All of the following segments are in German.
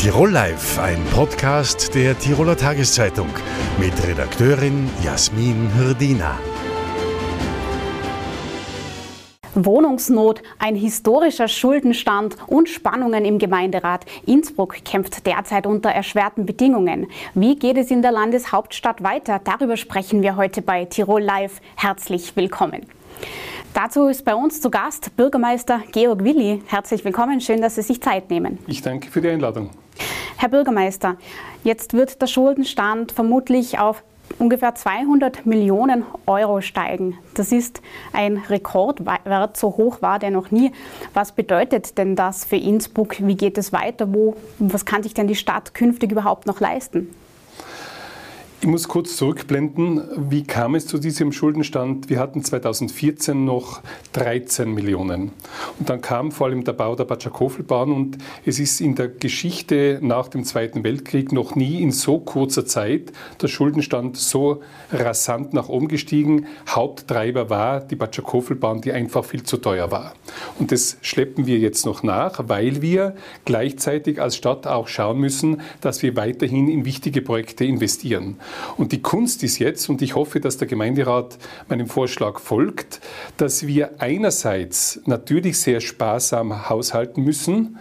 Tirol Live, ein Podcast der Tiroler Tageszeitung mit Redakteurin Jasmin Hürdina. Wohnungsnot, ein historischer Schuldenstand und Spannungen im Gemeinderat. Innsbruck kämpft derzeit unter erschwerten Bedingungen. Wie geht es in der Landeshauptstadt weiter? Darüber sprechen wir heute bei Tirol Live. Herzlich willkommen. Dazu ist bei uns zu Gast Bürgermeister Georg Willi. Herzlich willkommen, schön, dass Sie sich Zeit nehmen. Ich danke für die Einladung. Herr Bürgermeister, jetzt wird der Schuldenstand vermutlich auf ungefähr 200 Millionen Euro steigen. Das ist ein Rekordwert, so hoch war der noch nie. Was bedeutet denn das für Innsbruck? Wie geht es weiter? Was kann sich denn die Stadt künftig überhaupt noch leisten? Ich muss kurz zurückblenden, wie kam es zu diesem Schuldenstand? Wir hatten 2014 noch 13 Millionen. Und dann kam vor allem der Bau der Batschakofelbahn und es ist in der Geschichte nach dem Zweiten Weltkrieg noch nie in so kurzer Zeit der Schuldenstand so rasant nach oben gestiegen. Haupttreiber war die Batschakofelbahn, die einfach viel zu teuer war. Und das schleppen wir jetzt noch nach, weil wir gleichzeitig als Stadt auch schauen müssen, dass wir weiterhin in wichtige Projekte investieren. Und die Kunst ist jetzt, und ich hoffe, dass der Gemeinderat meinem Vorschlag folgt, dass wir einerseits natürlich sehr sparsam haushalten müssen,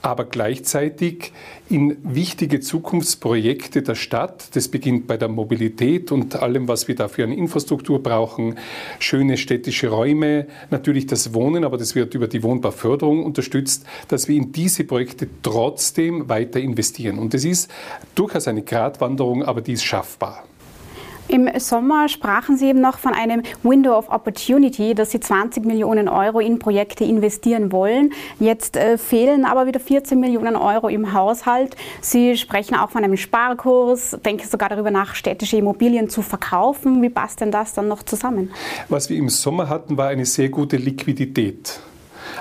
aber gleichzeitig in wichtige Zukunftsprojekte der Stadt, das beginnt bei der Mobilität und allem, was wir dafür an Infrastruktur brauchen, schöne städtische Räume, natürlich das Wohnen, aber das wird über die Wohnbauförderung unterstützt, dass wir in diese Projekte trotzdem weiter investieren. Und das ist durchaus eine Gratwanderung, aber die ist schaffbar. Im Sommer sprachen Sie eben noch von einem Window of Opportunity, dass Sie 20 Millionen Euro in Projekte investieren wollen. Jetzt fehlen aber wieder 14 Millionen Euro im Haushalt. Sie sprechen auch von einem Sparkurs, denken sogar darüber nach, städtische Immobilien zu verkaufen. Wie passt denn das dann noch zusammen? Was wir im Sommer hatten, war eine sehr gute Liquidität.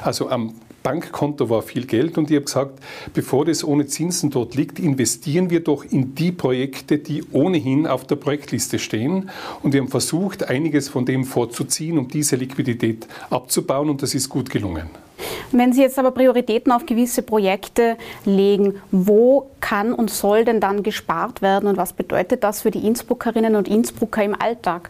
Also am Bankkonto war viel Geld und ich habe gesagt, bevor das ohne Zinsen dort liegt, investieren wir doch in die Projekte, die ohnehin auf der Projektliste stehen. Und wir haben versucht, einiges von dem vorzuziehen, um diese Liquidität abzubauen und das ist gut gelungen. Wenn Sie jetzt aber Prioritäten auf gewisse Projekte legen, wo kann und soll denn dann gespart werden und was bedeutet das für die Innsbruckerinnen und Innsbrucker im Alltag?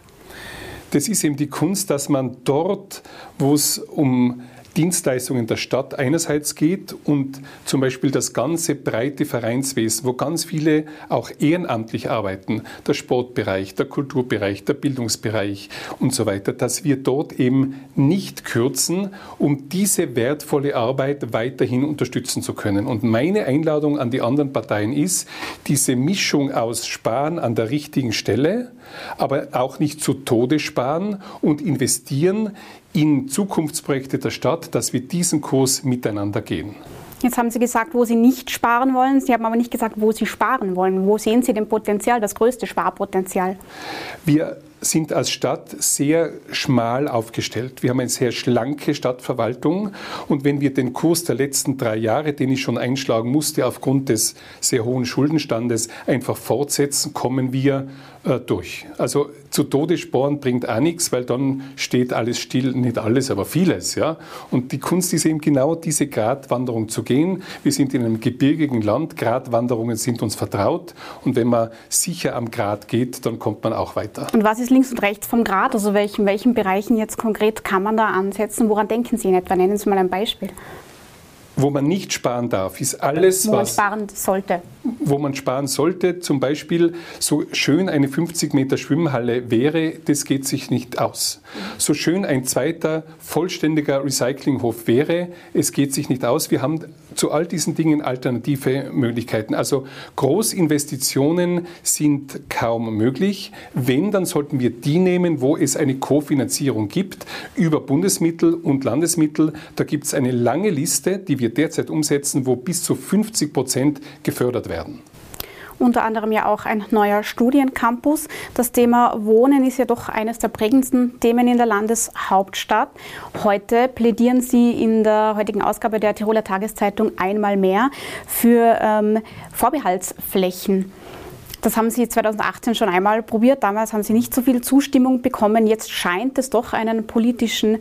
Das ist eben die Kunst, dass man dort, wo es um Dienstleistungen der Stadt einerseits geht und zum Beispiel das ganze breite Vereinswesen, wo ganz viele auch ehrenamtlich arbeiten, der Sportbereich, der Kulturbereich, der Bildungsbereich und so weiter, dass wir dort eben nicht kürzen, um diese wertvolle Arbeit weiterhin unterstützen zu können. Und meine Einladung an die anderen Parteien ist, diese Mischung aus Sparen an der richtigen Stelle, aber auch nicht zu Tode sparen und investieren in Zukunftsprojekte der Stadt, dass wir diesen Kurs miteinander gehen. Jetzt haben Sie gesagt, wo Sie nicht sparen wollen. Sie haben aber nicht gesagt, wo Sie sparen wollen. Wo sehen Sie denn Potenzial, das größte Sparpotenzial? Wir sind als Stadt sehr schmal aufgestellt. Wir haben eine sehr schlanke Stadtverwaltung und wenn wir den Kurs der letzten 3 Jahre, den ich schon einschlagen musste, aufgrund des sehr hohen Schuldenstandes einfach fortsetzen, kommen wir durch. Also zu Tode sparen bringt auch nichts, weil dann steht alles still, nicht alles, aber vieles. Ja? Und die Kunst ist eben genau diese Gratwanderung zu gehen. Wir sind in einem gebirgigen Land, Gratwanderungen sind uns vertraut und wenn man sicher am Grat geht, dann kommt man auch weiter. Und was ist links und rechts vom Grat, also in welchen Bereichen jetzt konkret kann man da ansetzen? Woran denken Sie in etwa? Nennen Sie mal ein Beispiel. Wo man nicht sparen darf, ist alles, wo man sparen sollte, zum Beispiel so schön eine 50 Meter Schwimmhalle wäre, das geht sich nicht aus. So schön ein zweiter vollständiger Recyclinghof wäre, es geht sich nicht aus. Wir haben zu all diesen Dingen alternative Möglichkeiten. Also Großinvestitionen sind kaum möglich. Wenn, dann sollten wir die nehmen, wo es eine Kofinanzierung gibt, über Bundesmittel und Landesmittel. Da gibt es eine lange Liste, die wir derzeit umsetzen, wo bis zu 50% gefördert werden. Unter anderem ja auch ein neuer Studiencampus. Das Thema Wohnen ist ja doch eines der prägendsten Themen in der Landeshauptstadt. Heute plädieren Sie in der heutigen Ausgabe der Tiroler Tageszeitung einmal mehr für Vorbehaltsflächen. Das haben sie 2018 schon einmal probiert. Damals haben sie nicht so viel Zustimmung bekommen. Jetzt scheint es doch ein politisches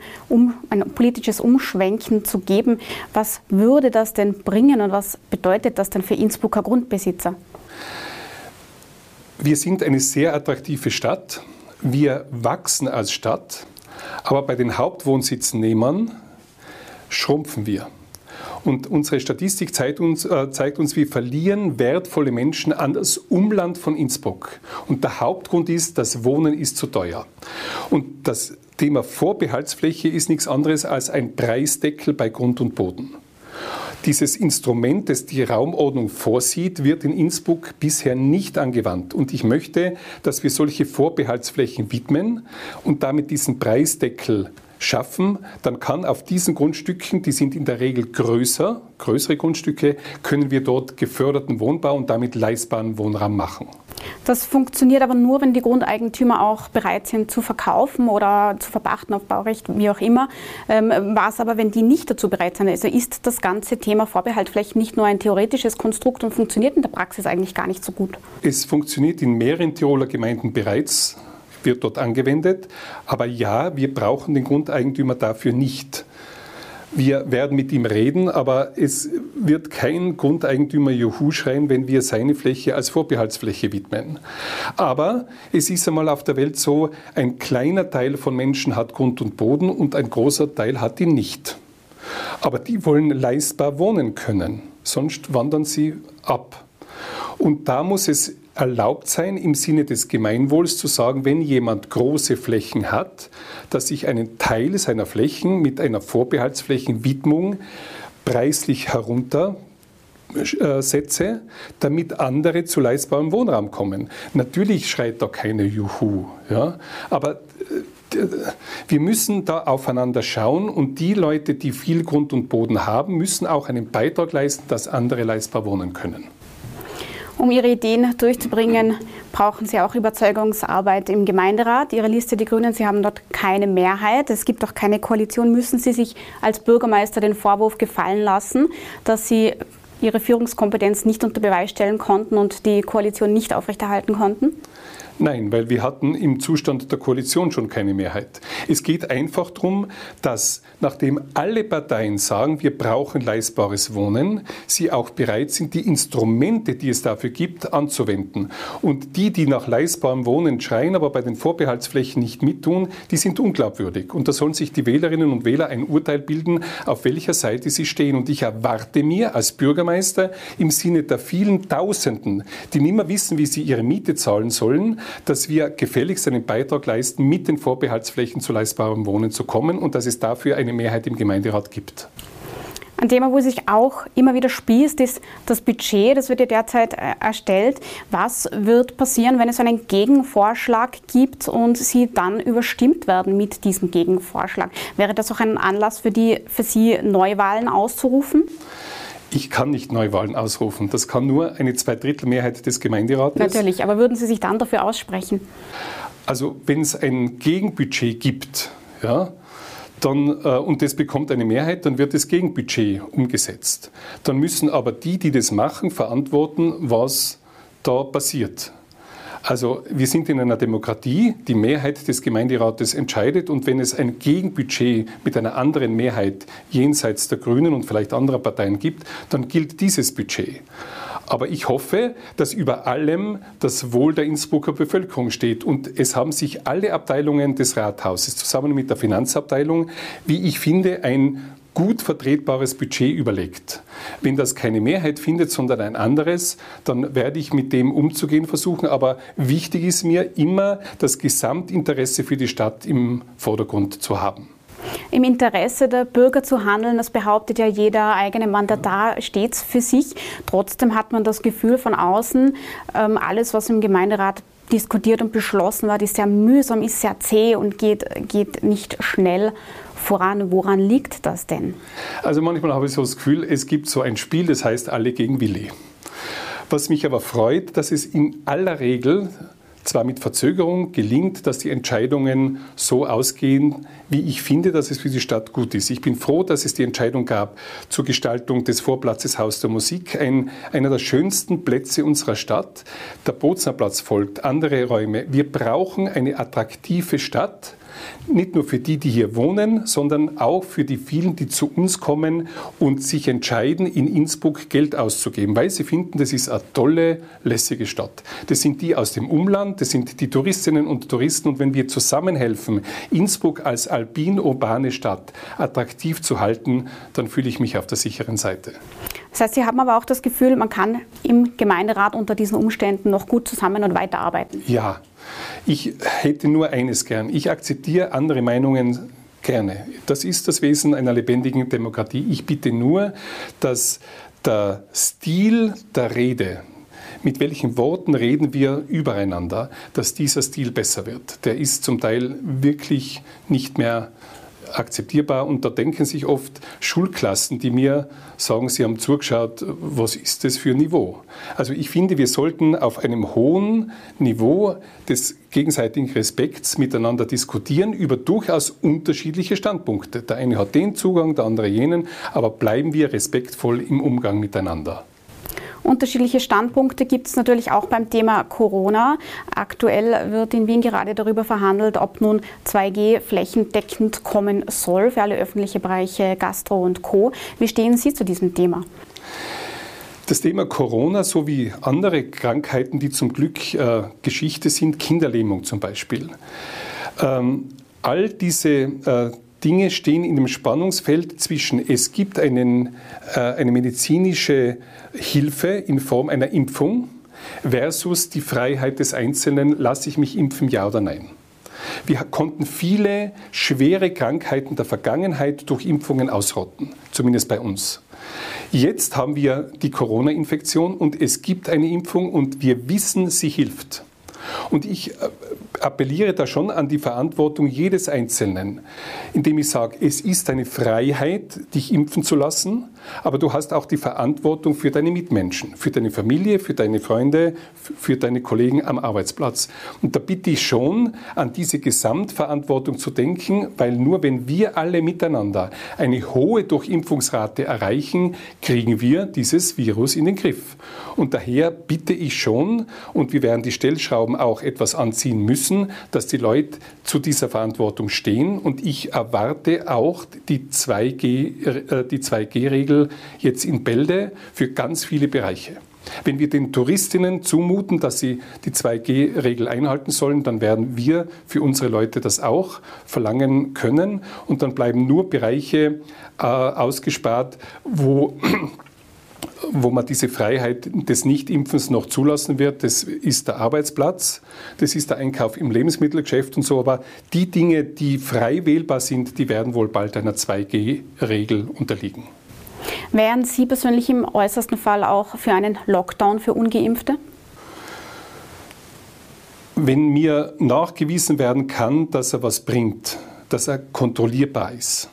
Umschwenken zu geben. Was würde das denn bringen und was bedeutet das denn für Innsbrucker Grundbesitzer? Wir sind eine sehr attraktive Stadt. Wir wachsen als Stadt. Aber bei den Hauptwohnsitznehmern schrumpfen wir. Und unsere Statistik zeigt uns, wir verlieren wertvolle Menschen an das Umland von Innsbruck. Und der Hauptgrund ist, das Wohnen ist zu teuer. Und das Thema Vorbehaltsfläche ist nichts anderes als ein Preisdeckel bei Grund und Boden. Dieses Instrument, das die Raumordnung vorsieht, wird in Innsbruck bisher nicht angewandt. Und ich möchte, dass wir solche Vorbehaltsflächen widmen und damit diesen Preisdeckel schaffen, dann kann auf diesen Grundstücken, die sind in der Regel größere Grundstücke, können wir dort geförderten Wohnbau und damit leistbaren Wohnraum machen. Das funktioniert aber nur, wenn die Grundeigentümer auch bereit sind zu verkaufen oder zu verpachten auf Baurecht, wie auch immer. Was aber, wenn die nicht dazu bereit sind? Also ist das ganze Thema Vorbehalt vielleicht nicht nur ein theoretisches Konstrukt und funktioniert in der Praxis eigentlich gar nicht so gut? Es funktioniert in mehreren Tiroler Gemeinden bereits, wird dort angewendet. Aber ja, wir brauchen den Grundeigentümer dafür nicht. Wir werden mit ihm reden, aber es wird kein Grundeigentümer Juhu schreien, wenn wir seine Fläche als Vorbehaltsfläche widmen. Aber es ist einmal auf der Welt so, ein kleiner Teil von Menschen hat Grund und Boden und ein großer Teil hat ihn nicht. Aber die wollen leistbar wohnen können, sonst wandern sie ab. Und da muss es erlaubt sein, im Sinne des Gemeinwohls zu sagen, wenn jemand große Flächen hat, dass ich einen Teil seiner Flächen mit einer Vorbehaltsflächenwidmung preislich heruntersetze, damit andere zu leistbarem Wohnraum kommen. Natürlich schreit da keine Juhu, ja? Aber wir müssen da aufeinander schauen und die Leute, die viel Grund und Boden haben, müssen auch einen Beitrag leisten, dass andere leistbar wohnen können. Um Ihre Ideen durchzubringen, brauchen Sie auch Überzeugungsarbeit im Gemeinderat. Ihre Liste, die Grünen, Sie haben dort keine Mehrheit. Es gibt auch keine Koalition. Müssen Sie sich als Bürgermeister den Vorwurf gefallen lassen, dass Sie Ihre Führungskompetenz nicht unter Beweis stellen konnten und die Koalition nicht aufrechterhalten konnten? Nein, weil wir hatten im Zustand der Koalition schon keine Mehrheit. Es geht einfach darum, dass nachdem alle Parteien sagen, wir brauchen leistbares Wohnen, sie auch bereit sind, die Instrumente, die es dafür gibt, anzuwenden. Und die, die nach leistbarem Wohnen schreien, aber bei den Vorbehaltsflächen nicht mittun, die sind unglaubwürdig. Und da sollen sich die Wählerinnen und Wähler ein Urteil bilden, auf welcher Seite sie stehen. Und ich erwarte mir als Bürgermeister im Sinne der vielen Tausenden, die nicht mehr wissen, wie sie ihre Miete zahlen sollen, dass wir gefälligst einen Beitrag leisten, mit den Vorbehaltsflächen zu leistbarem Wohnen zu kommen und dass es dafür eine Mehrheit im Gemeinderat gibt. Ein Thema, wo sich auch immer wieder spießt, ist das Budget, das wird ja derzeit erstellt. Was wird passieren, wenn es einen Gegenvorschlag gibt und Sie dann überstimmt werden mit diesem Gegenvorschlag? Wäre das auch ein Anlass für Sie, Neuwahlen auszurufen? Ich kann nicht Neuwahlen ausrufen. Das kann nur eine Zweidrittelmehrheit des Gemeinderates. Natürlich, aber würden Sie sich dann dafür aussprechen? Also wenn es ein Gegenbudget gibt, ja, dann, und das bekommt eine Mehrheit, dann wird das Gegenbudget umgesetzt. Dann müssen aber die, die das machen, verantworten, was da passiert. Also wir sind in einer Demokratie, die Mehrheit des Gemeinderates entscheidet und wenn es ein Gegenbudget mit einer anderen Mehrheit jenseits der Grünen und vielleicht anderer Parteien gibt, dann gilt dieses Budget. Aber ich hoffe, dass über allem das Wohl der Innsbrucker Bevölkerung steht. Und es haben sich alle Abteilungen des Rathauses zusammen mit der Finanzabteilung, wie ich finde, ein gut vertretbares Budget überlegt. Wenn das keine Mehrheit findet, sondern ein anderes, dann werde ich mit dem umzugehen versuchen. Aber wichtig ist mir immer, das Gesamtinteresse für die Stadt im Vordergrund zu haben. Im Interesse der Bürger zu handeln, das behauptet ja jeder eigene Mandatar stets für sich. Trotzdem hat man das Gefühl von außen, alles, was im Gemeinderat diskutiert und beschlossen wird, ist sehr mühsam, ist sehr zäh und geht nicht schnell voran. Woran liegt das denn? Also manchmal habe ich so das Gefühl, es gibt so ein Spiel, das heißt alle gegen Willi. Was mich aber freut, dass es in aller Regel zwar mit Verzögerung gelingt, dass die Entscheidungen so ausgehen, wie ich finde, dass es für die Stadt gut ist. Ich bin froh, dass es die Entscheidung gab zur Gestaltung des Vorplatzes Haus der Musik, einer der schönsten Plätze unserer Stadt. Der Boznerplatz folgt, andere Räume. Wir brauchen eine attraktive Stadt, nicht nur für die, die hier wohnen, sondern auch für die vielen, die zu uns kommen und sich entscheiden, in Innsbruck Geld auszugeben, weil sie finden, das ist eine tolle, lässige Stadt. Das sind die aus dem Umland, das sind die Touristinnen und Touristen. Und wenn wir zusammenhelfen, Innsbruck als alpin-urbane Stadt attraktiv zu halten, dann fühle ich mich auf der sicheren Seite. Das heißt, Sie haben aber auch das Gefühl, man kann im Gemeinderat unter diesen Umständen noch gut zusammen und weiterarbeiten. Ja. Ich hätte nur eines gern. Ich akzeptiere andere Meinungen gerne. Das ist das Wesen einer lebendigen Demokratie. Ich bitte nur, dass der Stil der Rede, mit welchen Worten reden wir übereinander, dass dieser Stil besser wird. Der ist zum Teil wirklich nicht mehr akzeptierbar. Und da denken sich oft Schulklassen, die mir sagen, sie haben zugeschaut, was ist das für ein Niveau? Also ich finde, wir sollten auf einem hohen Niveau des gegenseitigen Respekts miteinander diskutieren über durchaus unterschiedliche Standpunkte. Der eine hat den Zugang, der andere jenen, aber bleiben wir respektvoll im Umgang miteinander. Unterschiedliche Standpunkte gibt es natürlich auch beim Thema Corona. Aktuell wird in Wien gerade darüber verhandelt, ob nun 2G flächendeckend kommen soll für alle öffentlichen Bereiche, Gastro und Co. Wie stehen Sie zu diesem Thema? Das Thema Corona sowie andere Krankheiten, die zum Glück Geschichte sind, Kinderlähmung zum Beispiel. All diese Dinge stehen in dem Spannungsfeld zwischen, es gibt eine medizinische Hilfe in Form einer Impfung versus die Freiheit des Einzelnen, lasse ich mich impfen, ja oder nein. Wir konnten viele schwere Krankheiten der Vergangenheit durch Impfungen ausrotten, zumindest bei uns. Jetzt haben wir die Corona-Infektion und es gibt eine Impfung und wir wissen, sie hilft. Und ich appelliere da schon an die Verantwortung jedes Einzelnen, indem ich sage, es ist eine Freiheit, dich impfen zu lassen, aber du hast auch die Verantwortung für deine Mitmenschen, für deine Familie, für deine Freunde, für deine Kollegen am Arbeitsplatz. Und da bitte ich schon, an diese Gesamtverantwortung zu denken, weil nur wenn wir alle miteinander eine hohe Durchimpfungsrate erreichen, kriegen wir dieses Virus in den Griff. Und daher bitte ich schon, und wir werden die Stellschrauben auch etwas anziehen müssen, dass die Leute zu dieser Verantwortung stehen. Und ich erwarte auch die 2G-Regel jetzt in Bälde für ganz viele Bereiche. Wenn wir den Touristinnen zumuten, dass sie die 2G-Regel einhalten sollen, dann werden wir für unsere Leute das auch verlangen können. Und dann bleiben nur Bereiche ausgespart, wo man diese Freiheit des Nichtimpfens noch zulassen wird. Das ist der Arbeitsplatz, das ist der Einkauf im Lebensmittelgeschäft und so. Aber die Dinge, die frei wählbar sind, die werden wohl bald einer 2G-Regel unterliegen. Wären Sie persönlich im äußersten Fall auch für einen Lockdown für Ungeimpfte? Wenn mir nachgewiesen werden kann, dass er was bringt, dass er kontrollierbar ist.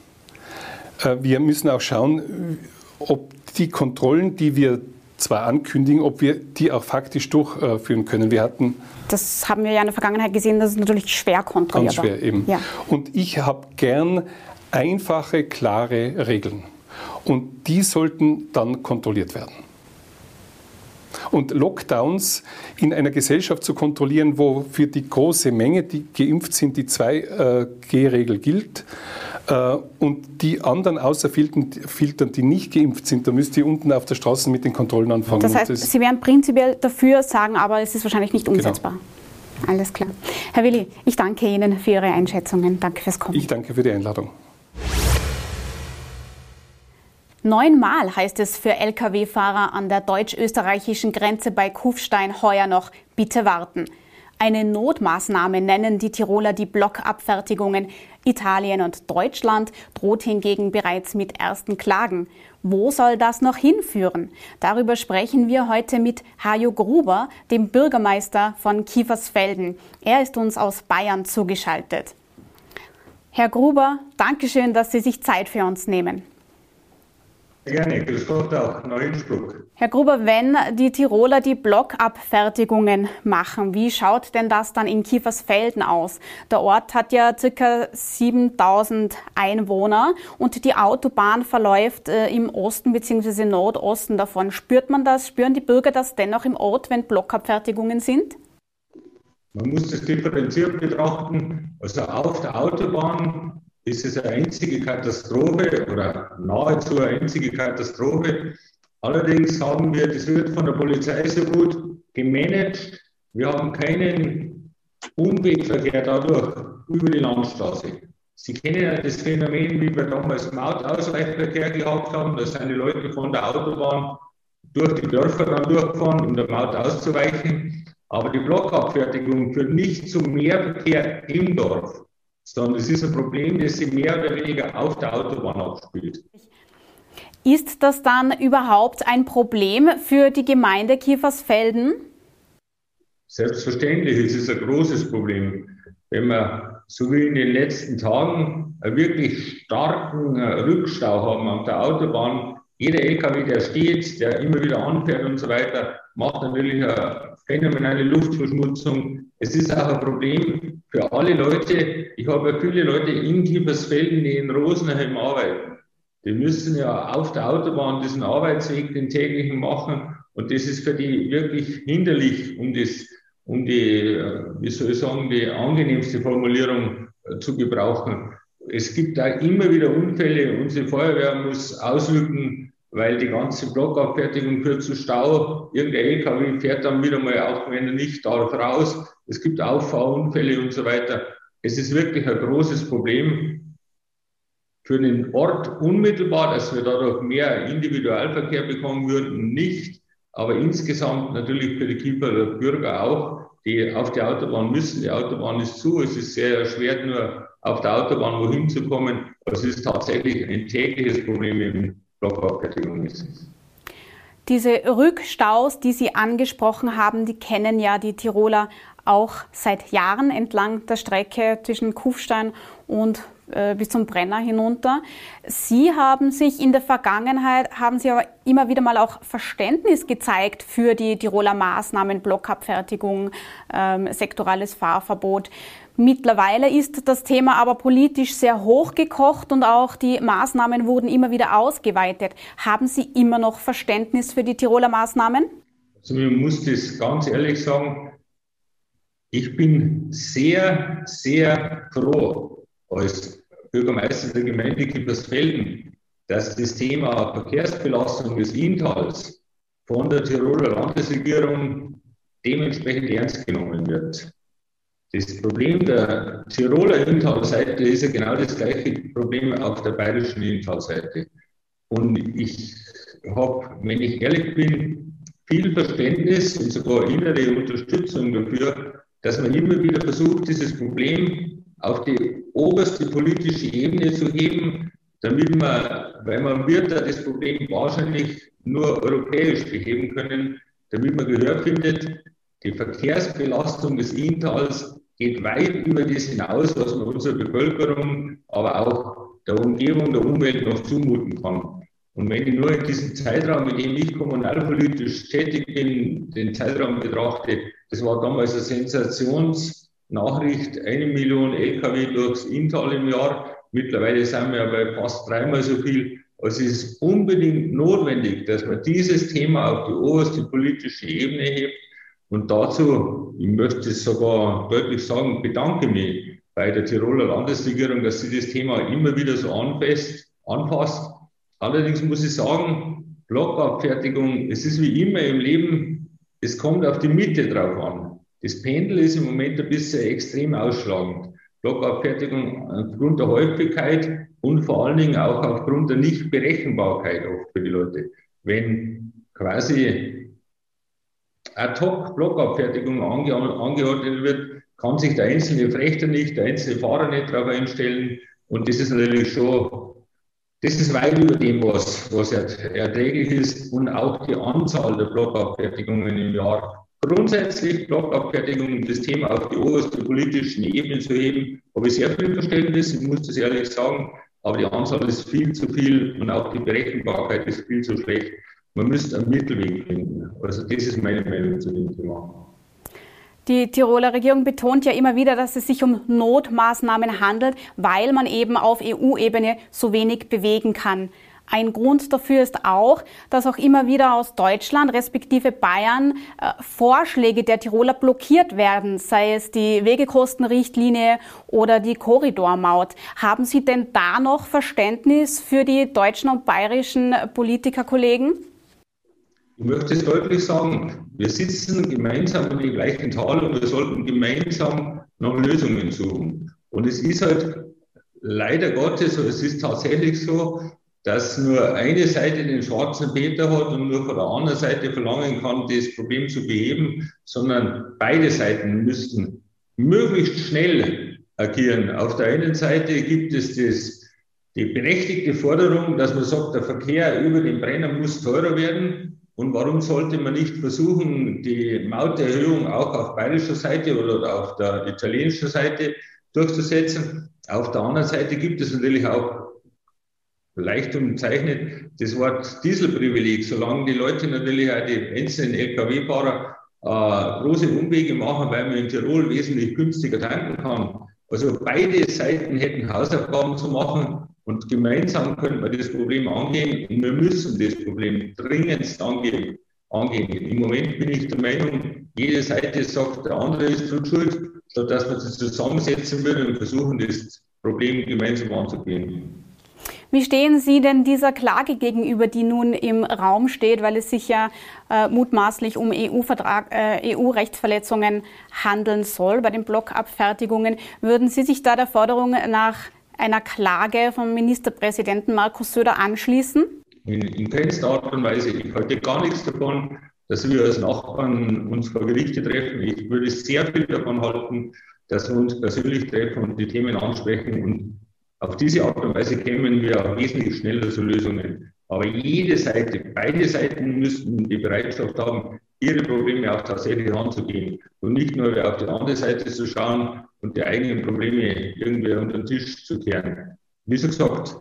Wir müssen auch schauen, ob die Kontrollen, die wir zwar ankündigen, ob wir die auch faktisch durchführen können. Das haben wir ja in der Vergangenheit gesehen, das ist natürlich schwer kontrollierbar. Ganz schwer eben. Ja. Und ich habe gern einfache, klare Regeln. Und die sollten dann kontrolliert werden. Und Lockdowns in einer Gesellschaft zu kontrollieren, wo für die große Menge, die geimpft sind, die 2G-Regel gilt, und die anderen außerfiltern, die nicht geimpft sind, da müsst ihr unten auf der Straße mit den Kontrollen anfangen. Das heißt, Sie wären prinzipiell dafür, sagen aber, es ist wahrscheinlich nicht umsetzbar. Genau. Alles klar. Herr Willi, ich danke Ihnen für Ihre Einschätzungen. Danke fürs Kommen. Ich danke für die Einladung. 9-mal heißt es für Lkw-Fahrer an der deutsch-österreichischen Grenze bei Kufstein heuer noch, bitte warten. Eine Notmaßnahme nennen die Tiroler die Blockabfertigungen. Italien und Deutschland droht hingegen bereits mit ersten Klagen. Wo soll das noch hinführen? Darüber sprechen wir heute mit Hajo Gruber, dem Bürgermeister von Kiefersfelden. Er ist uns aus Bayern zugeschaltet. Herr Gruber, danke schön, dass Sie sich Zeit für uns nehmen. Gerne, grüß Gott auch, nach Innsbruck. Herr Gruber, wenn die Tiroler die Blockabfertigungen machen, wie schaut denn das dann in Kiefersfelden aus? Der Ort hat ja ca. 7000 Einwohner und die Autobahn verläuft im Osten bzw. Nordosten davon. Spürt man das, spüren die Bürger das dennoch im Ort, wenn Blockabfertigungen sind? Man muss das differenziert betrachten. Also auf der Autobahn ist es eine einzige Katastrophe oder nahezu eine einzige Katastrophe. Allerdings haben wir, das wird von der Polizei so gut gemanagt, wir haben keinen Umwegverkehr dadurch über die Landstraße. Sie kennen ja das Phänomen, wie wir damals im Mautausweichverkehr gehabt haben, da sind die Leute von der Autobahn durch die Dörfer dann durchgefahren, um der Maut auszuweichen. Aber die Blockabfertigung führt nicht zu mehr Verkehr im Dorf, sondern es ist ein Problem, das sich mehr oder weniger auf der Autobahn abspielt. Ist das dann überhaupt ein Problem für die Gemeinde Kiefersfelden? Selbstverständlich, es ist ein großes Problem. Wenn wir, so wie in den letzten Tagen, einen wirklich starken Rückstau haben auf der Autobahn, jeder LKW, der steht, der immer wieder anfährt und so weiter, macht natürlich eine phänomenale Luftverschmutzung. Es ist auch ein Problem für alle Leute. Ich habe ja viele Leute in Kiefersfelden, die in Rosenheim arbeiten. Die müssen ja auf der Autobahn diesen Arbeitsweg, den täglichen, machen. Und das ist für die wirklich hinderlich, die angenehmste Formulierung zu gebrauchen. Es gibt da immer wieder Unfälle. Unsere Feuerwehr muss ausrücken, weil die ganze Blockabfertigung führt zu Stau. Irgendein LKW fährt dann wieder mal, auch wenn er nicht darf, raus. Es gibt Auffahrunfälle und so weiter. Es ist wirklich ein großes Problem für den Ort unmittelbar, dass wir dadurch mehr Individualverkehr bekommen würden, nicht. Aber insgesamt natürlich für die Kieferer Bürger auch, die auf die Autobahn müssen. Die Autobahn ist zu, es ist sehr erschwert, nur auf der Autobahn wohin zu kommen. Es ist tatsächlich ein tägliches Problem im Blockabfertigung. Diese Rückstaus, die Sie angesprochen haben, die kennen ja die Tiroler auch seit Jahren entlang der Strecke zwischen Kufstein und bis zum Brenner hinunter. In der Vergangenheit haben Sie aber immer wieder mal auch Verständnis gezeigt für die Tiroler Maßnahmen, Blockabfertigung, sektorales Fahrverbot. Mittlerweile ist das Thema aber politisch sehr hochgekocht und auch die Maßnahmen wurden immer wieder ausgeweitet. Haben Sie immer noch Verständnis für die Tiroler Maßnahmen? Also man muss das ganz ehrlich sagen, ich bin sehr, sehr froh als Bürgermeister der Gemeinde Kiefersfelden, dass das Thema Verkehrsbelastung des Inntals von der Tiroler Landesregierung dementsprechend ernst genommen wird. Das Problem der Tiroler Inntalseite ist ja genau das gleiche Problem auf der bayerischen Inntalseite. Und ich habe, wenn ich ehrlich bin, viel Verständnis und sogar innere Unterstützung dafür, dass man immer wieder versucht, dieses Problem auf die oberste politische Ebene zu heben, weil man wird da das Problem wahrscheinlich nur europäisch beheben können, damit man Gehör findet. Die Verkehrsbelastung des Inntals geht weit über das hinaus, was man unserer Bevölkerung, aber auch der Umgebung, der Umwelt noch zumuten kann. Und wenn ich nur in diesem Zeitraum, in dem ich kommunalpolitisch tätig bin, den Zeitraum betrachte, das war damals eine Sensationsnachricht, 1 Million LKW durchs Inntal im Jahr. Mittlerweile sind wir bei fast 3-mal so viel. Also es ist unbedingt notwendig, dass man dieses Thema auf die oberste politische Ebene hebt. Und dazu, ich möchte es sogar deutlich sagen, bedanke mich bei der Tiroler Landesregierung, dass sie das Thema immer wieder so anfasst. Allerdings muss ich sagen, Blockabfertigung, es ist wie immer im Leben, es kommt auf die Mitte drauf an. Das Pendel ist im Moment ein bisschen extrem ausschlagend. Blockabfertigung aufgrund der Häufigkeit und vor allen Dingen auch aufgrund der Nichtberechenbarkeit oft für die Leute. Wenn quasi Ad-Hoc-Blockabfertigung angeordnet wird, kann sich der einzelne Frächter nicht, der einzelne Fahrer nicht darauf einstellen. Und das ist natürlich schon, das ist weit über dem, was erträglich ist. Und auch die Anzahl der Blockabfertigungen im Jahr. Grundsätzlich Blockabfertigung, das Thema auf die oberste politische Ebene zu heben, habe ich sehr viel Verständnis, ich muss das ehrlich sagen. Aber die Anzahl ist viel zu viel und auch die Berechenbarkeit ist viel zu schlecht. Man müsste einen Mittelweg finden. Also das ist meine Meinung zu dem Thema. Die Tiroler Regierung betont ja immer wieder, dass es sich um Notmaßnahmen handelt, weil man eben auf EU-Ebene so wenig bewegen kann. Ein Grund dafür ist auch, dass auch immer wieder aus Deutschland respektive Bayern Vorschläge der Tiroler blockiert werden, sei es die Wegekostenrichtlinie oder die Korridormaut. Haben Sie denn da noch Verständnis für die deutschen und bayerischen Politikerkollegen? Ich möchte es deutlich sagen, wir sitzen gemeinsam in dem gleichen Tal und wir sollten gemeinsam nach Lösungen suchen. Und es ist halt leider Gottes, es ist tatsächlich so, dass nur eine Seite den schwarzen Peter hat und nur von der anderen Seite verlangen kann, das Problem zu beheben, sondern beide Seiten müssten möglichst schnell agieren. Auf der einen Seite gibt es die berechtigte Forderung, dass man sagt, der Verkehr über den Brenner muss teurer werden. Und warum sollte man nicht versuchen, die Mauterhöhung auch auf bayerischer Seite oder auf der italienischen Seite durchzusetzen? Auf der anderen Seite gibt es natürlich auch leicht umzeichnet das Wort Dieselprivileg, solange die Leute natürlich auch die einzelnen Lkw-Fahrer große Umwege machen, weil man in Tirol wesentlich günstiger tanken kann. Also beide Seiten hätten Hausaufgaben zu machen und gemeinsam könnte man das Problem angehen und wir müssen das Problem dringendst angehen. Im Moment bin ich der Meinung, jede Seite sagt, der andere ist schuld, statt dass man sich zusammensetzen würde und versuchen, das Problem gemeinsam anzugehen. Wie stehen Sie denn dieser Klage gegenüber, die nun im Raum steht, weil es sich ja mutmaßlich um EU-Rechtsverletzungen handeln soll bei den Blockabfertigungen? Würden Sie sich da der Forderung nach einer Klage vom Ministerpräsidenten Markus Söder anschließen? In keinster Art und Weise. Ich halte gar nichts davon, dass wir als Nachbarn uns vor Gerichte treffen. Ich würde sehr viel davon halten, dass wir uns persönlich treffen und die Themen ansprechen und auf diese Art und Weise kämen wir wesentlich schneller zu Lösungen. Aber jede Seite, beide Seiten müssten die Bereitschaft haben, ihre Probleme auch tatsächlich anzugehen. Und nicht nur auf die andere Seite zu schauen und die eigenen Probleme irgendwie unter den Tisch zu kehren. Wie schon gesagt,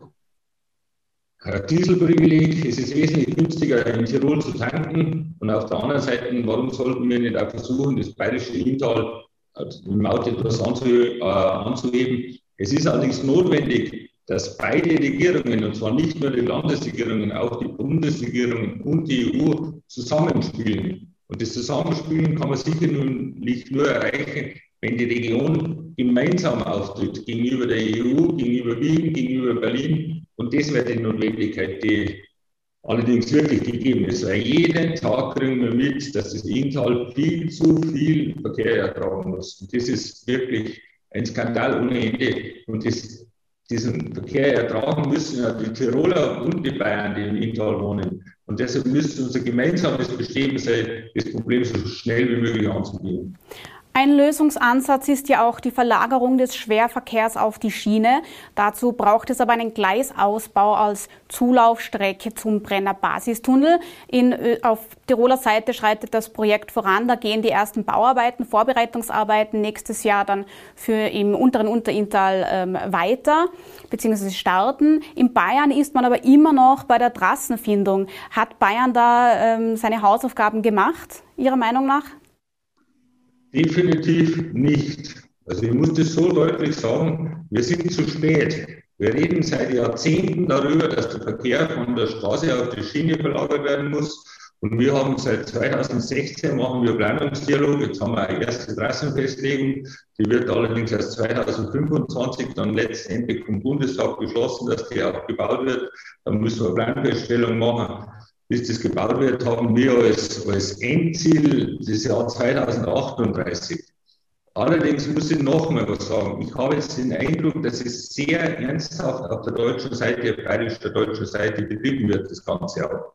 Dieselprivileg, es ist wesentlich günstiger in Tirol zu tanken. Und auf der anderen Seite, warum sollten wir nicht auch versuchen, das bayerische Inntal, die Maut etwas anzuheben? Es ist allerdings notwendig, dass beide Regierungen, und zwar nicht nur die Landesregierungen, auch die Bundesregierungen und die EU zusammenspielen. Und das Zusammenspielen kann man sicherlich nur erreichen, wenn die Region gemeinsam auftritt, gegenüber der EU, gegenüber Wien, gegenüber Berlin. Und das wäre die Notwendigkeit, die allerdings wirklich gegeben ist. Weil jeden Tag kriegen wir mit, dass das Inntal viel zu viel Verkehr ertragen muss. Und das ist wirklich ein Skandal ohne Ende. Und diesen Verkehr ertragen müssen ja die Tiroler und die Bayern, die im Inntal wohnen. Und deshalb müsste unser gemeinsames Bestreben sein, das Problem so schnell wie möglich anzugehen. Ein Lösungsansatz ist ja auch die Verlagerung des Schwerverkehrs auf die Schiene. Dazu braucht es aber einen Gleisausbau als Zulaufstrecke zum Brenner Basistunnel. Auf Tiroler Seite schreitet das Projekt voran. Da gehen die ersten Bauarbeiten, Vorbereitungsarbeiten nächstes Jahr dann für im unteren Unterinntal weiter bzw. starten. In Bayern ist man aber immer noch bei der Trassenfindung. Hat Bayern da seine Hausaufgaben gemacht, Ihrer Meinung nach? Definitiv nicht. Also ich muss das so deutlich sagen, wir sind zu spät. Wir reden seit Jahrzehnten darüber, dass der Verkehr von der Straße auf die Schiene verlagert werden muss. Und wir haben seit 2016 machen wir Planungsdialog. Jetzt haben wir eine erste Trassenfestlegung. Die wird allerdings erst 2025 dann letztendlich vom Bundestag beschlossen, dass die auch gebaut wird. Dann müssen wir Planfeststellung machen. Bis das gebaut wird, haben wir als Endziel das Jahr 2038. Allerdings muss ich nochmal was sagen. Ich habe jetzt den Eindruck, dass es sehr ernsthaft auf der deutschen Seite, auf bayerischer Seite betrieben wird, das Ganze auch.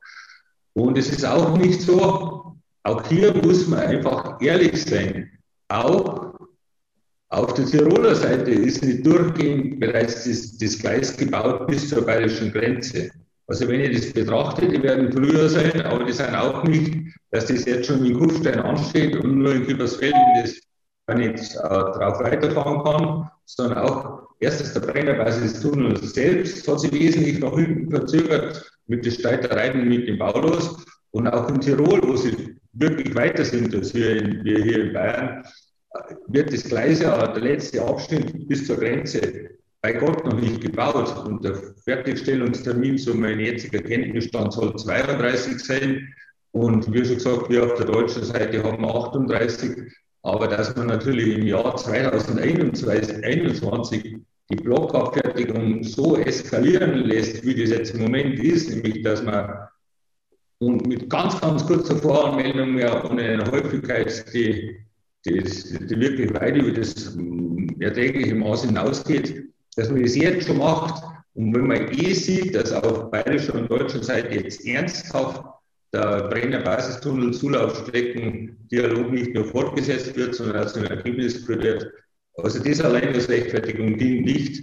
Und es ist auch nicht so, auch hier muss man einfach ehrlich sein. Auch auf der Tiroler Seite ist nicht durchgehend bereits das Gleis gebaut bis zur bayerischen Grenze. Also wenn ihr das betrachtet, die werden früher sein, aber die sind auch nicht, dass das jetzt schon in Kufstein ansteht und nur in Kiefersfelden, das man nicht drauf weiterfahren kann, sondern auch Erstens, der Brenner Basistunnel selbst hat sich wesentlich nach hinten verzögert mit den Streitereien und mit den Baulos. Und auch in Tirol, wo sie wirklich weiter sind als wir hier in Bayern, wird das Gleis, der letzte Abschnitt bis zur Grenze, bei Gott noch nicht gebaut. Und der Fertigstellungstermin, so mein jetziger Kenntnisstand, soll 32 sein. Und wie schon gesagt, wir auf der deutschen Seite haben 38. Aber dass man natürlich im Jahr 2021 die Blockabfertigung so eskalieren lässt, wie das jetzt im Moment ist, nämlich dass man und mit ganz, ganz kurzer Voranmeldung ja von einer Häufigkeit, die wirklich weit über das erträgliche Maß hinausgeht, dass man das jetzt schon macht. Und wenn man sieht, dass auf bayerischer und deutscher Seite jetzt ernsthaft der Brenner Basistunnel Zulaufstrecken-Dialog nicht nur fortgesetzt wird, sondern auch zum Ergebnis geführt wird. Also das allein als Rechtfertigung dient nicht.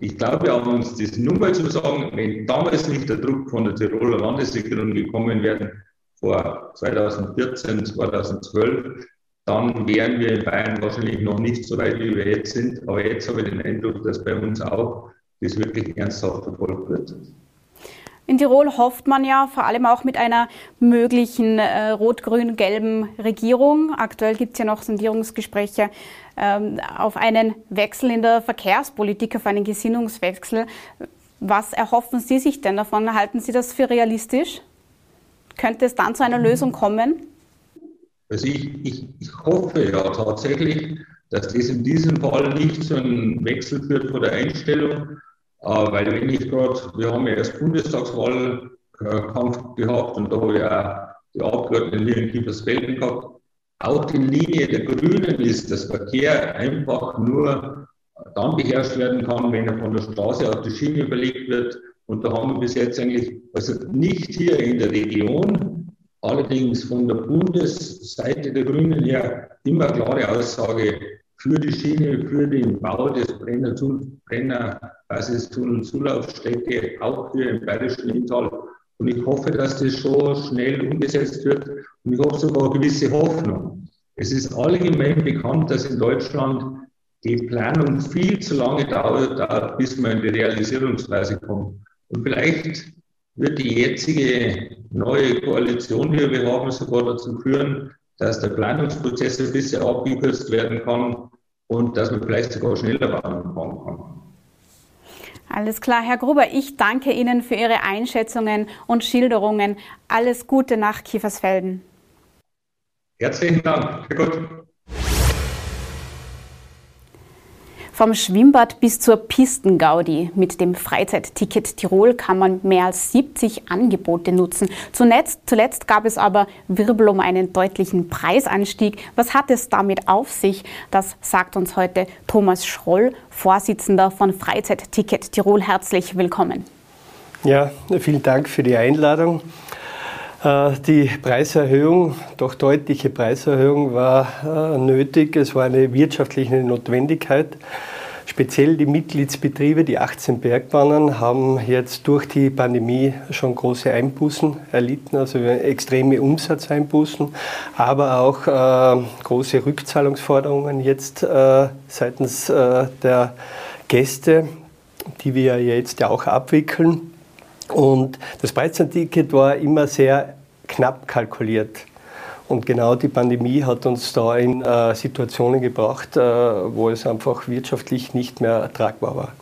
Ich glaube, an uns das nur mal zu sagen, wenn damals nicht der Druck von der Tiroler Landesregierung gekommen wäre, vor 2014, 2012, dann wären wir in Bayern wahrscheinlich noch nicht so weit, wie wir jetzt sind. Aber jetzt habe ich den Eindruck, dass bei uns auch das wirklich ernsthaft verfolgt wird. In Tirol hofft man ja vor allem auch mit einer möglichen rot-grün-gelben Regierung. Aktuell gibt es ja noch Sondierungsgespräche auf einen Wechsel in der Verkehrspolitik, auf einen Gesinnungswechsel. Was erhoffen Sie sich denn davon? Halten Sie das für realistisch? Könnte es dann zu einer Lösung kommen? Also ich hoffe ja tatsächlich, dass das in diesem Fall nicht zu einem Wechsel führt von der Einstellung. Weil wenn ich gerade, wir haben ja erst Bundestagswahlkampf gehabt und da habe ich auch die Abgeordneten hier in Kiefersfelden gehabt, auch die Linie der Grünen ist, dass Verkehr einfach nur dann beherrscht werden kann, wenn er von der Straße auf die Schiene überlegt wird. Und da haben wir bis jetzt eigentlich, also nicht hier in der Region, allerdings von der Bundesseite der Grünen her immer klare Aussage für die Schiene, für den Bau des Brenner-Basistunnel-Zulaufstrecke, auch für den Bayerischen Inntal. Und ich hoffe, dass das schon schnell umgesetzt wird. Und ich habe sogar gewisse Hoffnung. Es ist allgemein bekannt, dass in Deutschland die Planung viel zu lange dauert, bis man in die Realisierungsphase kommt. Und vielleicht wird die jetzige neue Koalition, die wir haben, sogar dazu führen, dass der Planungsprozess ein bisschen abgekürzt werden kann und dass man vielleicht sogar schneller bauen kann. Alles klar, Herr Gruber, ich danke Ihnen für Ihre Einschätzungen und Schilderungen. Alles Gute nach Kiefersfelden. Herzlichen Dank. Sehr gut. Vom Schwimmbad bis zur Pistengaudi. Mit dem Freizeitticket Tirol kann man mehr als 70 Angebote nutzen. Zuletzt gab es aber Wirbel um einen deutlichen Preisanstieg. Was hat es damit auf sich? Das sagt uns heute Thomas Schroll, Vorsitzender von Freizeitticket Tirol. Herzlich willkommen. Ja, vielen Dank für die Einladung. Die Preiserhöhung, doch deutliche Preiserhöhung, war nötig. Es war eine wirtschaftliche Notwendigkeit. Speziell die Mitgliedsbetriebe, die 18 Bergbahnen, haben jetzt durch die Pandemie schon große Einbußen erlitten, also extreme Umsatzeinbußen, aber auch große Rückzahlungsforderungen jetzt seitens der Gäste, die wir jetzt ja auch abwickeln. Und das Preisenticket war immer sehr knapp kalkuliert. Und genau die Pandemie hat uns da in Situationen gebracht, wo es einfach wirtschaftlich nicht mehr tragbar war.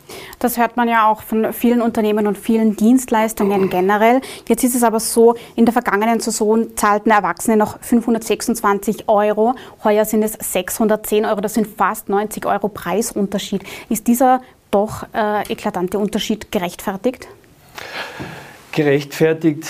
Das hört man ja auch von vielen Unternehmen und vielen Dienstleistungen generell. Jetzt ist es aber so, in der vergangenen Saison zahlten Erwachsene noch 526 Euro. Heuer sind es 610 Euro. Das sind fast 90 Euro Preisunterschied. Ist dieser doch eklatante Unterschied gerechtfertigt? Gerechtfertigt.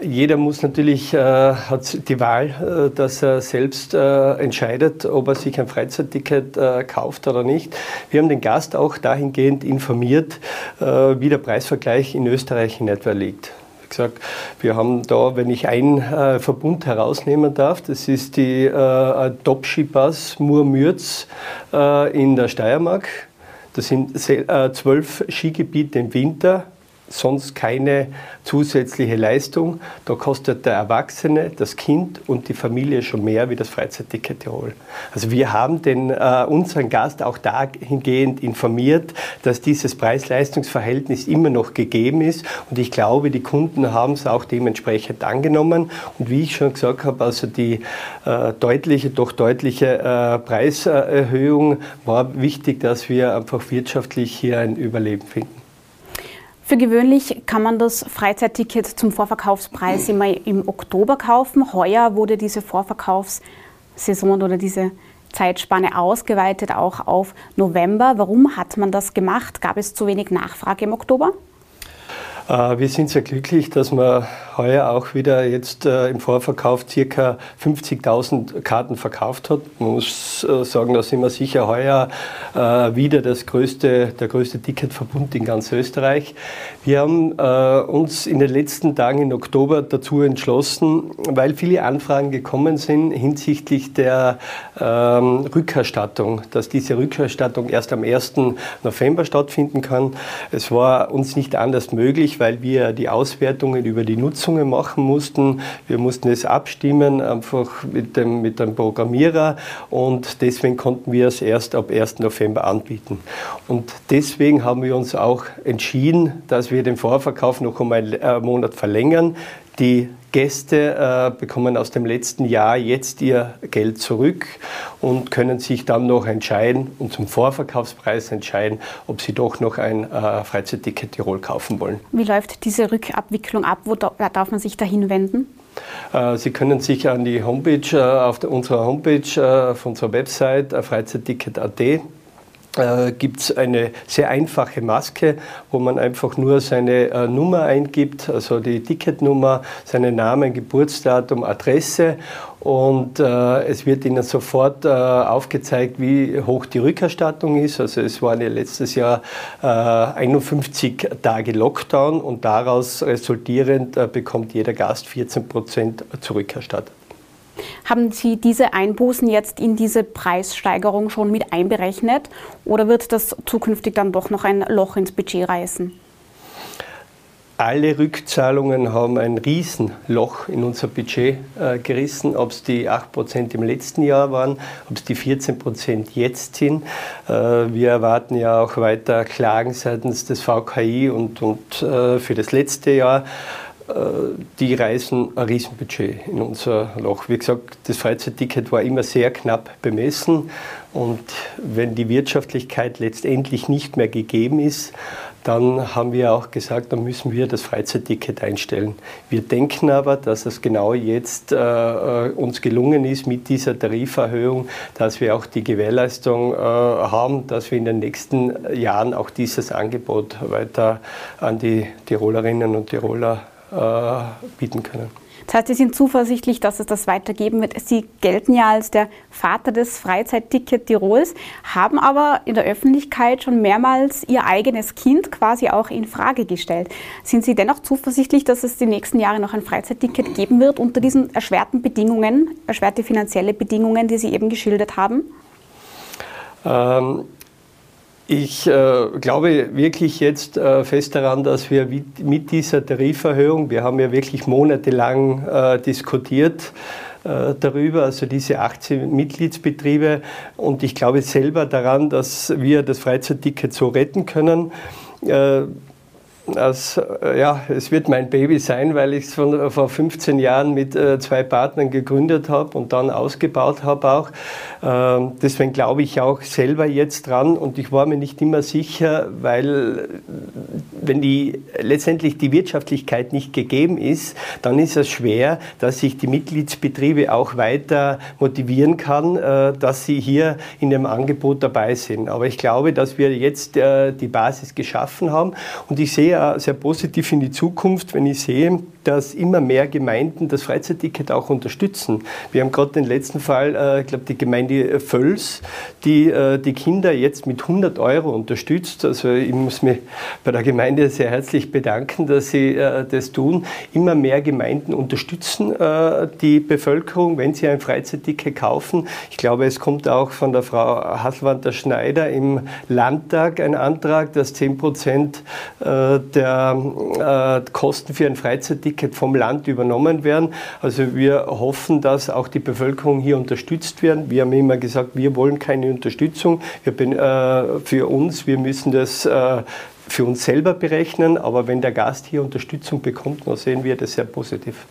Jeder muss natürlich hat die Wahl, dass er selbst entscheidet, ob er sich ein Freizeitticket kauft oder nicht. Wir haben den Gast auch dahingehend informiert, wie der Preisvergleich in Österreich in etwa liegt. Wie gesagt, wir haben da, wenn ich einen Verbund herausnehmen darf, das ist die Top-Skipass Mur-Mürz in der Steiermark. Das sind 12 Skigebiete im Winter. sonst keine zusätzliche Leistung. Da kostet der Erwachsene, das Kind und die Familie schon mehr wie das Freizeitticket Tirol. Also wir haben unseren Gast auch dahingehend informiert, dass dieses Preis-Leistungs-Verhältnis immer noch gegeben ist. Und ich glaube, die Kunden haben es auch dementsprechend angenommen. Und wie ich schon gesagt habe, also die deutliche Preiserhöhung war wichtig, dass wir einfach wirtschaftlich hier ein Überleben finden. Für gewöhnlich kann man das Freizeitticket zum Vorverkaufspreis immer im Oktober kaufen. Heuer wurde diese Vorverkaufssaison oder diese Zeitspanne ausgeweitet, auch auf November. Warum hat man das gemacht? Gab es zu wenig Nachfrage im Oktober? Wir sind sehr glücklich, dass wir heuer auch wieder jetzt im Vorverkauf ca. 50.000 Karten verkauft hat. Man muss sagen, da sind wir sicher heuer wieder der größte Ticketverbund in ganz Österreich. Wir haben uns in den letzten Tagen im Oktober dazu entschlossen, weil viele Anfragen gekommen sind hinsichtlich der Rückerstattung, dass diese Rückerstattung erst am 1. November stattfinden kann. Es war uns nicht anders möglich, weil wir die Auswertungen über die Nutzungen machen mussten. Wir mussten es abstimmen, einfach mit dem Programmierer, und deswegen konnten wir es erst ab 1. November anbieten. Und deswegen haben wir uns auch entschieden, dass wir den Vorverkauf noch um einen Monat verlängern. Die Gäste bekommen aus dem letzten Jahr jetzt ihr Geld zurück und können sich dann noch entscheiden und zum Vorverkaufspreis entscheiden, ob sie doch noch ein Freizeitticket Tirol kaufen wollen. Wie läuft diese Rückabwicklung ab? Wo darf man sich dahin wenden? Sie können sich an die Homepage, auf unserer Website freizeitticket.at, gibt es eine sehr einfache Maske, wo man einfach nur seine Nummer eingibt, also die Ticketnummer, seinen Namen, Geburtsdatum, Adresse, und es wird Ihnen sofort aufgezeigt, wie hoch die Rückerstattung ist. Also es waren ja letztes Jahr 51 Tage Lockdown, und daraus resultierend bekommt jeder Gast 14% zurückerstattet. Haben Sie diese Einbußen jetzt in diese Preissteigerung schon mit einberechnet, oder wird das zukünftig dann doch noch ein Loch ins Budget reißen? Alle Rückzahlungen haben ein Riesenloch in unser Budget gerissen, ob es die 8% im letzten Jahr waren, ob es die 14% jetzt sind. Wir erwarten ja auch weiter Klagen seitens des VKI und für das letzte Jahr. Die reißen ein Riesenbudget in unser Loch. Wie gesagt, das Freizeitticket war immer sehr knapp bemessen, und wenn die Wirtschaftlichkeit letztendlich nicht mehr gegeben ist, dann haben wir auch gesagt, dann müssen wir das Freizeitticket einstellen. Wir denken aber, dass es genau jetzt uns gelungen ist mit dieser Tariferhöhung, dass wir auch die Gewährleistung haben, dass wir in den nächsten Jahren auch dieses Angebot weiter an die Tirolerinnen und Tiroler bieten können. Das heißt, Sie sind zuversichtlich, dass es das weitergeben wird. Sie gelten ja als der Vater des Freizeitticket Tirols, haben aber in der Öffentlichkeit schon mehrmals Ihr eigenes Kind quasi auch in Frage gestellt. Sind Sie dennoch zuversichtlich, dass es die nächsten Jahre noch ein Freizeitticket geben wird unter diesen erschwerten Bedingungen, erschwerte finanzielle Bedingungen, die Sie eben geschildert haben? Ich glaube wirklich jetzt fest daran, dass wir mit dieser Tariferhöhung, wir haben ja wirklich monatelang diskutiert darüber, also diese 18 Mitgliedsbetriebe, und ich glaube selber daran, dass wir das Freizeitticket so retten können. Es wird mein Baby sein, weil ich es vor 15 Jahren mit zwei Partnern gegründet habe und dann ausgebaut habe auch. Deswegen glaube ich auch selber jetzt dran, und ich war mir nicht immer sicher, weil wenn letztendlich die Wirtschaftlichkeit nicht gegeben ist, dann ist es schwer, dass ich die Mitgliedsbetriebe auch weiter motivieren kann, dass sie hier in dem Angebot dabei sind. Aber ich glaube, dass wir jetzt die Basis geschaffen haben, und ich sehe sehr positiv in die Zukunft, wenn ich sehe, dass immer mehr Gemeinden das Freizeitticket auch unterstützen. Wir haben gerade den letzten Fall, ich glaube, die Gemeinde Völz, die die Kinder jetzt mit 100 € unterstützt. Also ich muss mich bei der Gemeinde sehr herzlich bedanken, dass sie das tun. Immer mehr Gemeinden unterstützen die Bevölkerung, wenn sie ein Freizeitticket kaufen. Ich glaube, es kommt auch von der Frau Hasselwanter-Schneider im Landtag ein Antrag, dass 10% der Kosten für ein Freizeitticket vom Land übernommen werden. Also wir hoffen, dass auch die Bevölkerung hier unterstützt werden. Wir haben immer gesagt, wir wollen keine Unterstützung für uns. Wir müssen das für uns selber berechnen. Aber wenn der Gast hier Unterstützung bekommt, dann sehen wir das sehr positiv.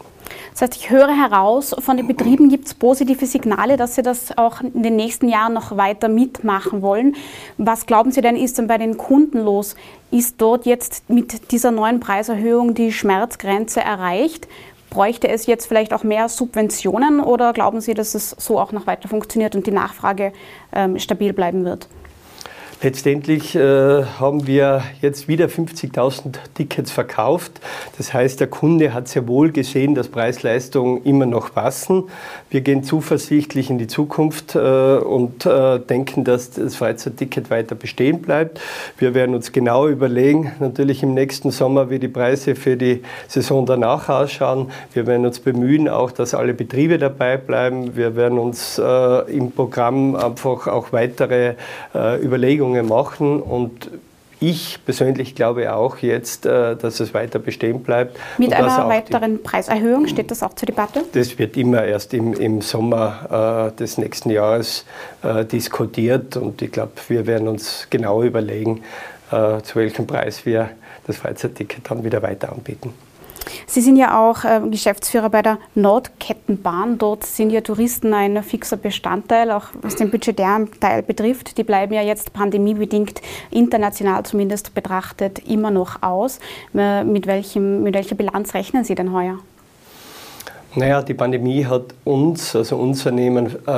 Das heißt, ich höre heraus, von den Betrieben gibt es positive Signale, dass sie das auch in den nächsten Jahren noch weiter mitmachen wollen. Was glauben Sie denn, ist denn bei den Kunden los? Ist dort jetzt mit dieser neuen Preiserhöhung die Schmerzgrenze erreicht? Bräuchte es jetzt vielleicht auch mehr Subventionen oder glauben Sie, dass es so auch noch weiter funktioniert und die Nachfrage stabil bleiben wird? Letztendlich haben wir jetzt wieder 50.000 Tickets verkauft. Das heißt, der Kunde hat sehr wohl gesehen, dass Preis-Leistung immer noch passen. Wir gehen zuversichtlich in die Zukunft und denken, dass das Freizeitticket weiter bestehen bleibt. Wir werden uns genau überlegen, natürlich im nächsten Sommer, wie die Preise für die Saison danach ausschauen. Wir werden uns bemühen, auch, dass alle Betriebe dabei bleiben. Wir werden uns im Programm einfach auch weitere Überlegungen machen und ich persönlich glaube auch jetzt, dass es weiter bestehen bleibt. Mit einer weiteren Preiserhöhung steht das auch zur Debatte? Das wird immer erst im Sommer des nächsten Jahres diskutiert und ich glaube, wir werden uns genau überlegen, zu welchem Preis wir das Freizeitticket dann wieder weiter anbieten. Sie sind ja auch Geschäftsführer bei der Nordkettenbahn. Dort sind ja Touristen ein fixer Bestandteil, auch was den budgetären Teil betrifft. Die bleiben ja jetzt pandemiebedingt, international zumindest betrachtet, immer noch aus. Mit welcher Bilanz rechnen Sie denn heuer? Naja, die Pandemie hat uns, also unser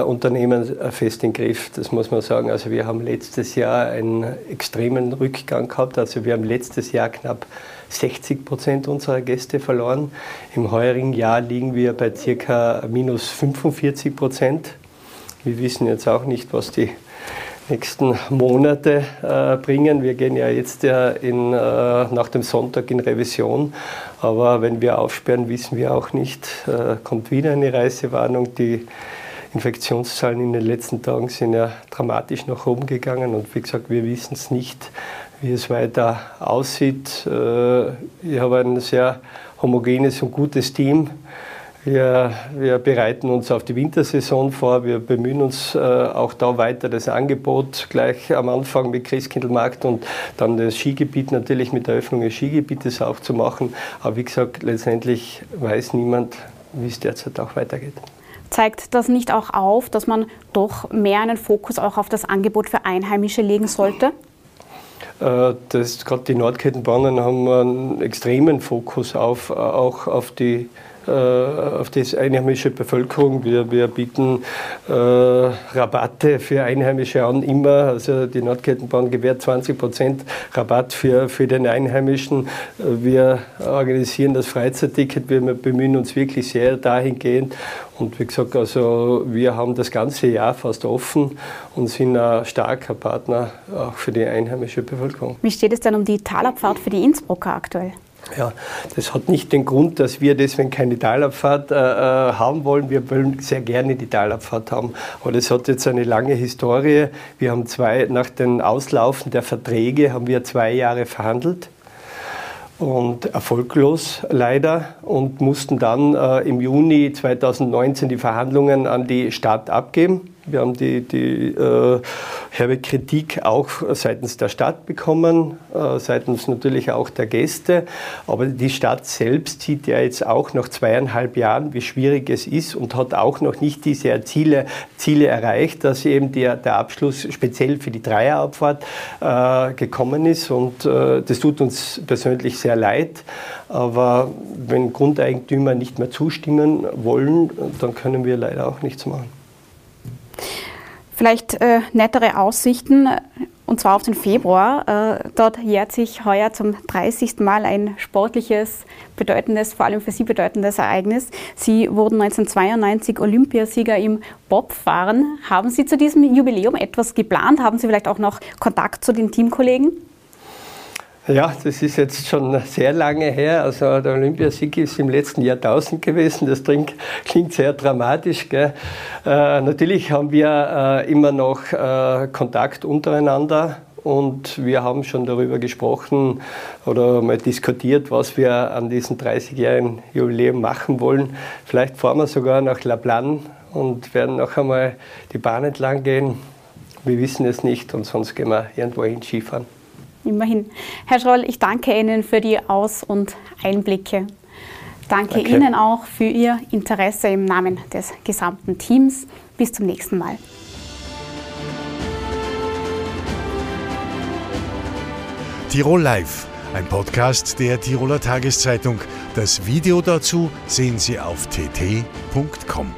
Unternehmen, fest im Griff, das muss man sagen. Also wir haben letztes Jahr einen extremen Rückgang gehabt. Also wir haben letztes Jahr knapp 60% unserer Gäste verloren. Im heurigen Jahr liegen wir bei ca. minus 45%. Wir wissen jetzt auch nicht, was die nächsten Monate bringen. Wir gehen ja jetzt nach dem Sonntag in Revision, aber wenn wir aufsperren, wissen wir auch nicht. Kommt wieder eine Reisewarnung. Die Infektionszahlen in den letzten Tagen sind ja dramatisch nach oben gegangen und wie gesagt, wir wissen es nicht, wie es weiter aussieht. Ich habe ein sehr homogenes und gutes Team. Wir bereiten uns auf die Wintersaison vor, wir bemühen uns auch da weiter das Angebot gleich am Anfang mit Christkindlmarkt und dann das Skigebiet natürlich mit der Öffnung des Skigebietes auch zu machen. Aber wie gesagt, letztendlich weiß niemand, wie es derzeit auch weitergeht. Zeigt das nicht auch auf, dass man doch mehr einen Fokus auch auf das Angebot für Einheimische legen sollte? Gerade die Nordkettenbahnen haben einen extremen Fokus auf die einheimische Bevölkerung. Wir bieten Rabatte für Einheimische an, immer. Also die Nordkettenbahn gewährt 20% Rabatt für den Einheimischen. Wir organisieren das Freizeitticket, wir bemühen uns wirklich sehr dahingehend. Und wie gesagt, also wir haben das ganze Jahr fast offen und sind ein starker Partner auch für die einheimische Bevölkerung. Wie steht es denn um die Talabfahrt für die Innsbrucker aktuell? Ja, das hat nicht den Grund, dass wir deswegen keine Talabfahrt haben wollen. Wir wollen sehr gerne die Talabfahrt haben. Aber das hat jetzt eine lange Historie. Wir haben nach den Auslaufen der Verträge haben wir 2 Jahre verhandelt. Und erfolglos leider und mussten dann im Juni 2019 die Verhandlungen an die Stadt abgeben. Wir haben die herbe Kritik auch seitens der Stadt bekommen, seitens natürlich auch der Gäste. Aber die Stadt selbst sieht ja jetzt auch nach 2,5 Jahren, wie schwierig es ist und hat auch noch nicht diese Ziele erreicht, dass eben der Abschluss speziell für die Dreierabfahrt gekommen ist. Und das tut uns persönlich sehr leid. Aber wenn Grundeigentümer nicht mehr zustimmen wollen, dann können wir leider auch nichts machen. Vielleicht nettere Aussichten und zwar auf den Februar. Dort jährt sich heuer zum 30. Mal ein sportliches, bedeutendes, vor allem für Sie bedeutendes Ereignis. Sie wurden 1992 Olympiasieger im Bobfahren. Haben Sie zu diesem Jubiläum etwas geplant? Haben Sie vielleicht auch noch Kontakt zu den Teamkollegen? Ja, das ist jetzt schon sehr lange her. Also der Olympiasieg ist im letzten Jahrtausend gewesen. Das klingt sehr dramatisch, gell? Natürlich haben wir immer noch Kontakt untereinander und wir haben schon darüber gesprochen oder mal diskutiert, was wir an diesem 30-jährigen Jubiläum machen wollen. Vielleicht fahren wir sogar nach La Plagne und werden noch einmal die Bahn entlang gehen. Wir wissen es nicht und sonst gehen wir irgendwo hin Skifahren. Immerhin. Herr Schroll, ich danke Ihnen für die Aus- und Einblicke. Danke Ihnen auch für Ihr Interesse im Namen des gesamten Teams. Bis zum nächsten Mal. Tirol Live, ein Podcast der Tiroler Tageszeitung. Das Video dazu sehen Sie auf tt.com.